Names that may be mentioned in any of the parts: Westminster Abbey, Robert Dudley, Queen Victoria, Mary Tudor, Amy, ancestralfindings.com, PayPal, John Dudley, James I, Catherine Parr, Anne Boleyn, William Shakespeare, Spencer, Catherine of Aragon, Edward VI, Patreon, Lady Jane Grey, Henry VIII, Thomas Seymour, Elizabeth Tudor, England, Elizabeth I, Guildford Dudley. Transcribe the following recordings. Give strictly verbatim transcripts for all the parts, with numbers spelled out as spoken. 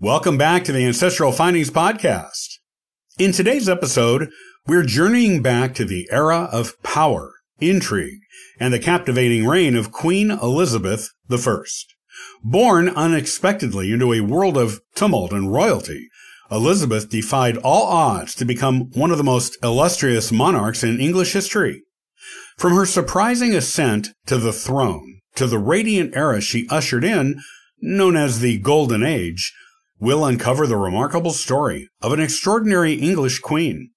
Welcome back to the Ancestral Findings Podcast. In today's episode, we're journeying back to the era of power, intrigue, and the captivating reign of Queen Elizabeth the First. Born unexpectedly into a world of tumult and royalty, Elizabeth defied all odds to become one of the most illustrious monarchs in English history. From her surprising ascent to the throne, to the radiant era she ushered in, known as the Golden Age, we'll uncover the remarkable story of an extraordinary English queen.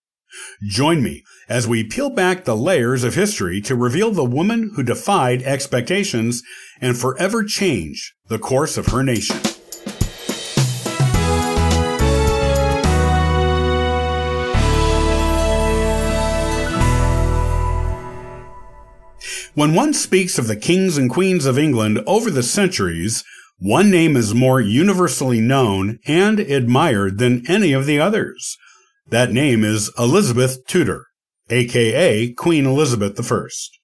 Join me as we peel back the layers of history to reveal the woman who defied expectations and forever changed the course of her nation. When one speaks of the kings and queens of England over the centuries, one name is more universally known and admired than any of the others. That name is Elizabeth Tudor, aka Queen Elizabeth the First.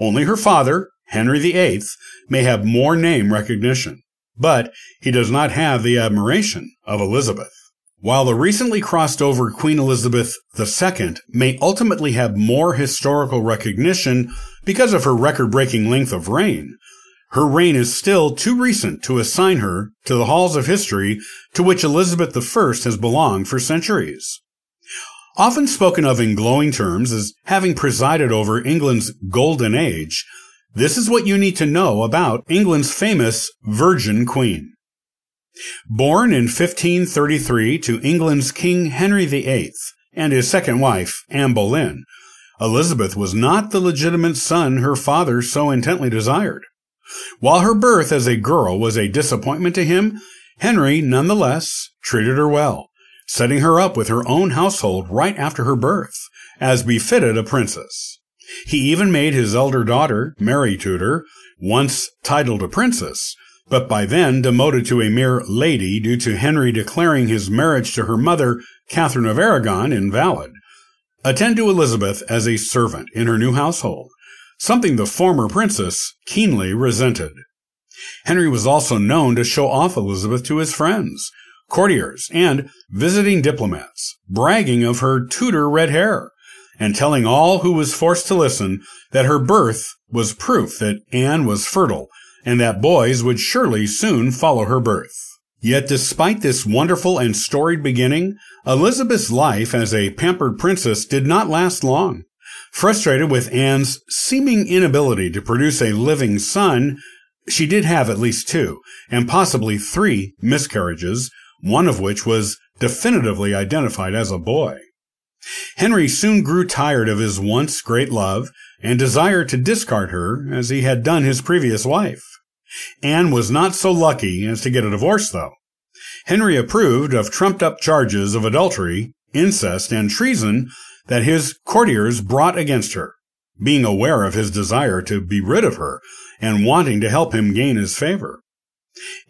Only her father, Henry the Eighth, may have more name recognition, but he does not have the admiration of Elizabeth. While the recently crossed over Queen Elizabeth the Second may ultimately have more historical recognition because of her record-breaking length of reign, her reign is still too recent to assign her to the halls of history to which Elizabeth the First has belonged for centuries. Often spoken of in glowing terms as having presided over England's Golden Age, this is what you need to know about England's famous Virgin Queen. Born in fifteen thirty-three to England's King Henry the Eighth and his second wife, Anne Boleyn, Elizabeth was not the legitimate son her father so intently desired. While her birth as a girl was a disappointment to him, Henry nonetheless treated her well, setting her up with her own household right after her birth, as befitted a princess. He even made his elder daughter, Mary Tudor, once titled a princess, but by then demoted to a mere lady due to Henry declaring his marriage to her mother, Catherine of Aragon, invalid, attend to Elizabeth as a servant in her new household, something the former princess keenly resented. Henry was also known to show off Elizabeth to his friends, courtiers, and visiting diplomats, bragging of her Tudor red hair, and telling all who was forced to listen that her birth was proof that Anne was fertile, and that boys would surely soon follow her birth. Yet despite this wonderful and storied beginning, Elizabeth's life as a pampered princess did not last long. Frustrated with Anne's seeming inability to produce a living son, she did have at least two, and possibly three, miscarriages, one of which was definitively identified as a boy. Henry soon grew tired of his once great love and desired to discard her as he had done his previous wife. Anne was not so lucky as to get a divorce, though. Henry approved of trumped-up charges of adultery, incest, and treason that his courtiers brought against her, being aware of his desire to be rid of her and wanting to help him gain his favor.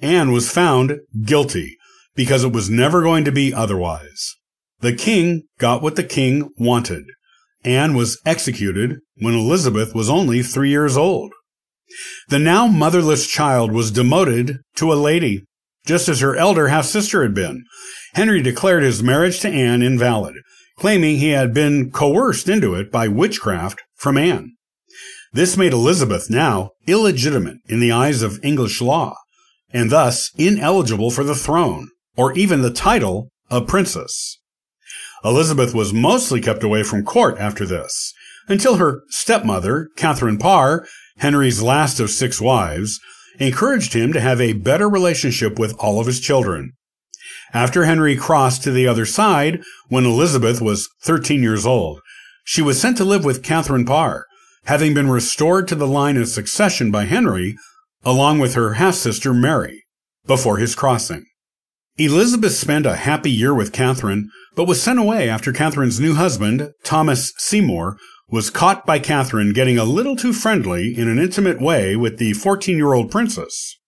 Anne was found guilty because it was never going to be otherwise. The king got what the king wanted. Anne was executed when Elizabeth was only three years old. The now motherless child was demoted to a lady, just as her elder half-sister had been. Henry declared his marriage to Anne invalid, claiming he had been coerced into it by witchcraft from Anne. This made Elizabeth now illegitimate in the eyes of English law, and thus ineligible for the throne, or even the title of princess. Elizabeth was mostly kept away from court after this, until her stepmother, Catherine Parr, Henry's last of six wives, encouraged him to have a better relationship with all of his children. After Henry crossed to the other side, when Elizabeth was thirteen years old, she was sent to live with Catherine Parr, having been restored to the line of succession by Henry, along with her half-sister Mary, before his crossing. Elizabeth spent a happy year with Catherine, but was sent away after Catherine's new husband, Thomas Seymour, was caught by Catherine getting a little too friendly in an intimate way with the fourteen-year-old princess.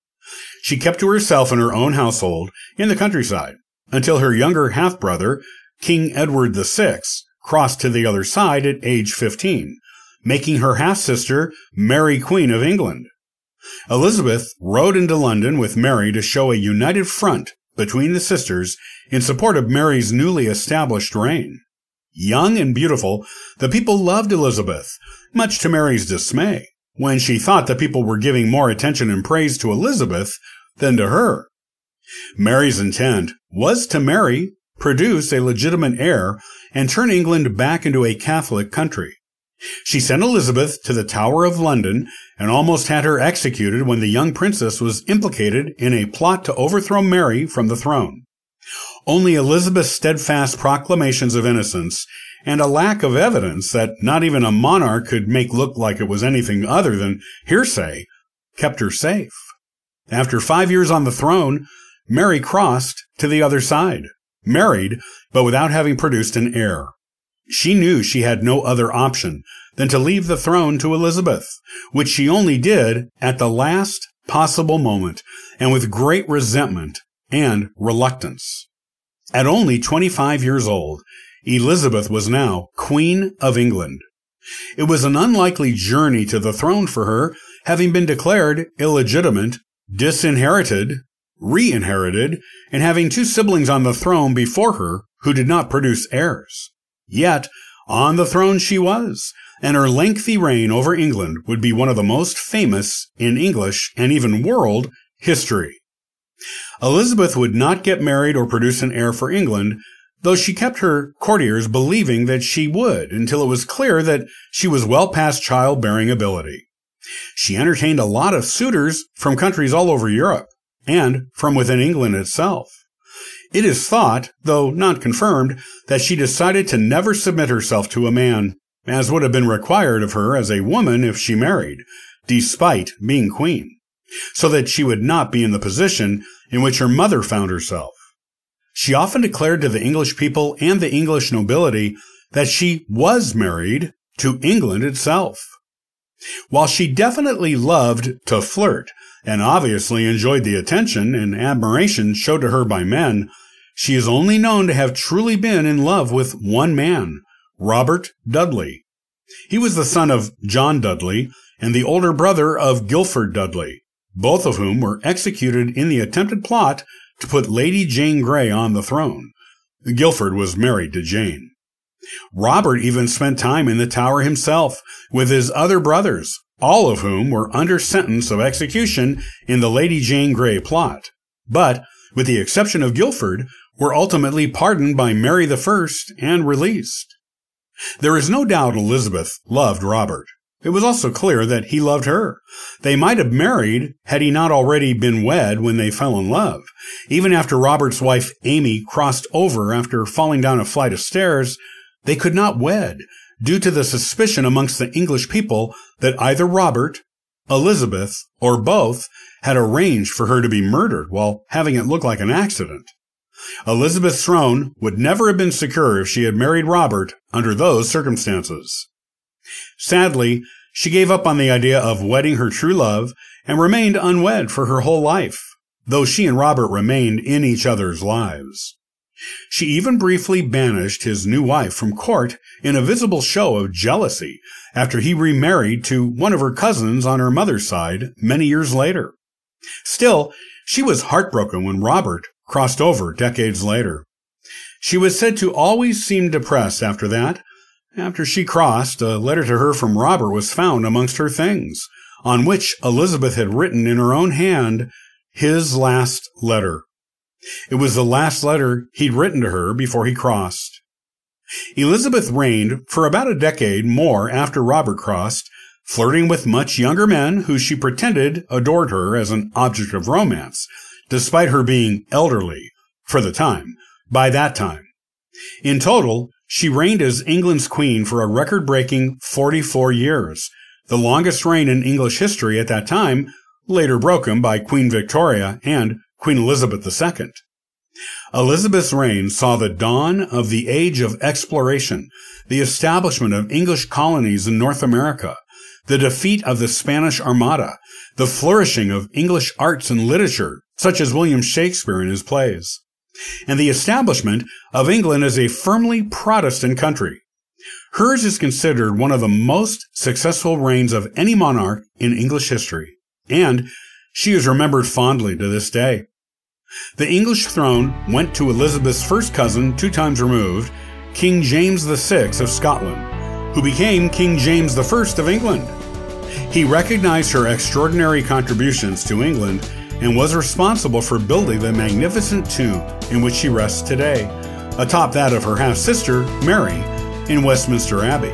She kept to herself in her own household in the countryside until her younger half-brother, King Edward the Sixth, crossed to the other side at age fifteen, making her half-sister Mary Queen of England. Elizabeth rode into London with Mary to show a united front between the sisters in support of Mary's newly established reign. Young and beautiful, the people loved Elizabeth, much to Mary's dismay, when she thought that people were giving more attention and praise to Elizabeth than to her. Mary's intent was to marry, produce a legitimate heir, and turn England back into a Catholic country. She sent Elizabeth to the Tower of London and almost had her executed when the young princess was implicated in a plot to overthrow Mary from the throne. Only Elizabeth's steadfast proclamations of innocence and a lack of evidence that not even a monarch could make look like it was anything other than hearsay kept her safe. After five years on the throne, Mary crossed to the other side, married but without having produced an heir. She knew she had no other option than to leave the throne to Elizabeth, which she only did at the last possible moment and with great resentment and reluctance. At only twenty-five years old, Elizabeth was now Queen of England. It was an unlikely journey to the throne for her, having been declared illegitimate, disinherited, reinherited, and having two siblings on the throne before her who did not produce heirs. Yet, on the throne she was, and her lengthy reign over England would be one of the most famous in English and even world history. Elizabeth would not get married or produce an heir for England, though she kept her courtiers believing that she would until it was clear that she was well past childbearing ability. She entertained a lot of suitors from countries all over Europe and from within England itself. It is thought, though not confirmed, that she decided to never submit herself to a man, as would have been required of her as a woman if she married, despite being queen, so that she would not be in the position in which her mother found herself. She often declared to the English people and the English nobility that she was married to England itself. While she definitely loved to flirt and obviously enjoyed the attention and admiration showed to her by men, she is only known to have truly been in love with one man, Robert Dudley. He was the son of John Dudley and the older brother of Guildford Dudley, both of whom were executed in the attempted plot to put Lady Jane Grey on the throne. Guildford was married to Jane. Robert even spent time in the Tower himself with his other brothers, all of whom were under sentence of execution in the Lady Jane Grey plot, but, with the exception of Guildford, were ultimately pardoned by Mary the First and released. There is no doubt Elizabeth loved Robert. It was also clear that he loved her. They might have married had he not already been wed when they fell in love. Even after Robert's wife Amy crossed over after falling down a flight of stairs, they could not wed due to the suspicion amongst the English people that either Robert, Elizabeth, or both had arranged for her to be murdered while having it look like an accident. Elizabeth's throne would never have been secure if she had married Robert under those circumstances. Sadly, she gave up on the idea of wedding her true love and remained unwed for her whole life, though she and Robert remained in each other's lives. She even briefly banished his new wife from court in a visible show of jealousy after he remarried to one of her cousins on her mother's side many years later. Still, she was heartbroken when Robert crossed over decades later. She was said to always seem depressed after that. After she crossed, a letter to her from Robert was found amongst her things, on which Elizabeth had written in her own hand his last letter. It was the last letter he'd written to her before he crossed. Elizabeth reigned for about a decade more after Robert crossed, flirting with much younger men who she pretended adored her as an object of romance, despite her being elderly, for the time, by that time. In total, she reigned as England's queen for a record-breaking forty-four years, the longest reign in English history at that time, later broken by Queen Victoria and Queen Elizabeth the Second. Elizabeth's reign saw the dawn of the age of exploration, the establishment of English colonies in North America, the defeat of the Spanish Armada, the flourishing of English arts and literature, such as William Shakespeare in his plays, and the establishment of England as a firmly Protestant country. Hers is considered one of the most successful reigns of any monarch in English history, and she is remembered fondly to this day. The English throne went to Elizabeth's first cousin, two times removed, King James the Sixth of Scotland, who became King James the First of England. He recognized her extraordinary contributions to England and was responsible for building the magnificent tomb in which she rests today, atop that of her half-sister, Mary, in Westminster Abbey.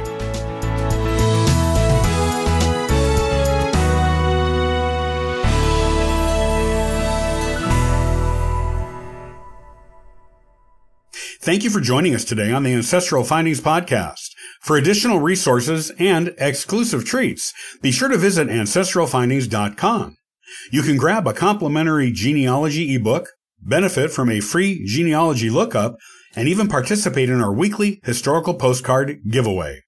Thank you for joining us today on the Ancestral Findings Podcast. For additional resources and exclusive treats, be sure to visit ancestral findings dot com. You can grab a complimentary genealogy ebook, benefit from a free genealogy lookup, and even participate in our weekly historical postcard giveaway.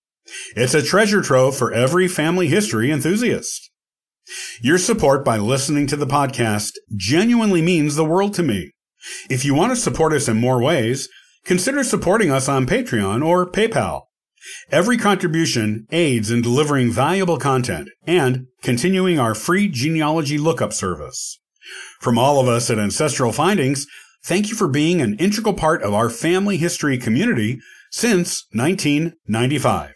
It's a treasure trove for every family history enthusiast. Your support by listening to the podcast genuinely means the world to me. If you want to support us in more ways, consider supporting us on Patreon or PayPal. Every contribution aids in delivering valuable content and continuing our free genealogy lookup service. From all of us at Ancestral Findings, thank you for being an integral part of our family history community since nineteen ninety-five.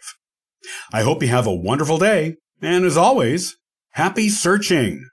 I hope you have a wonderful day, and as always, happy searching!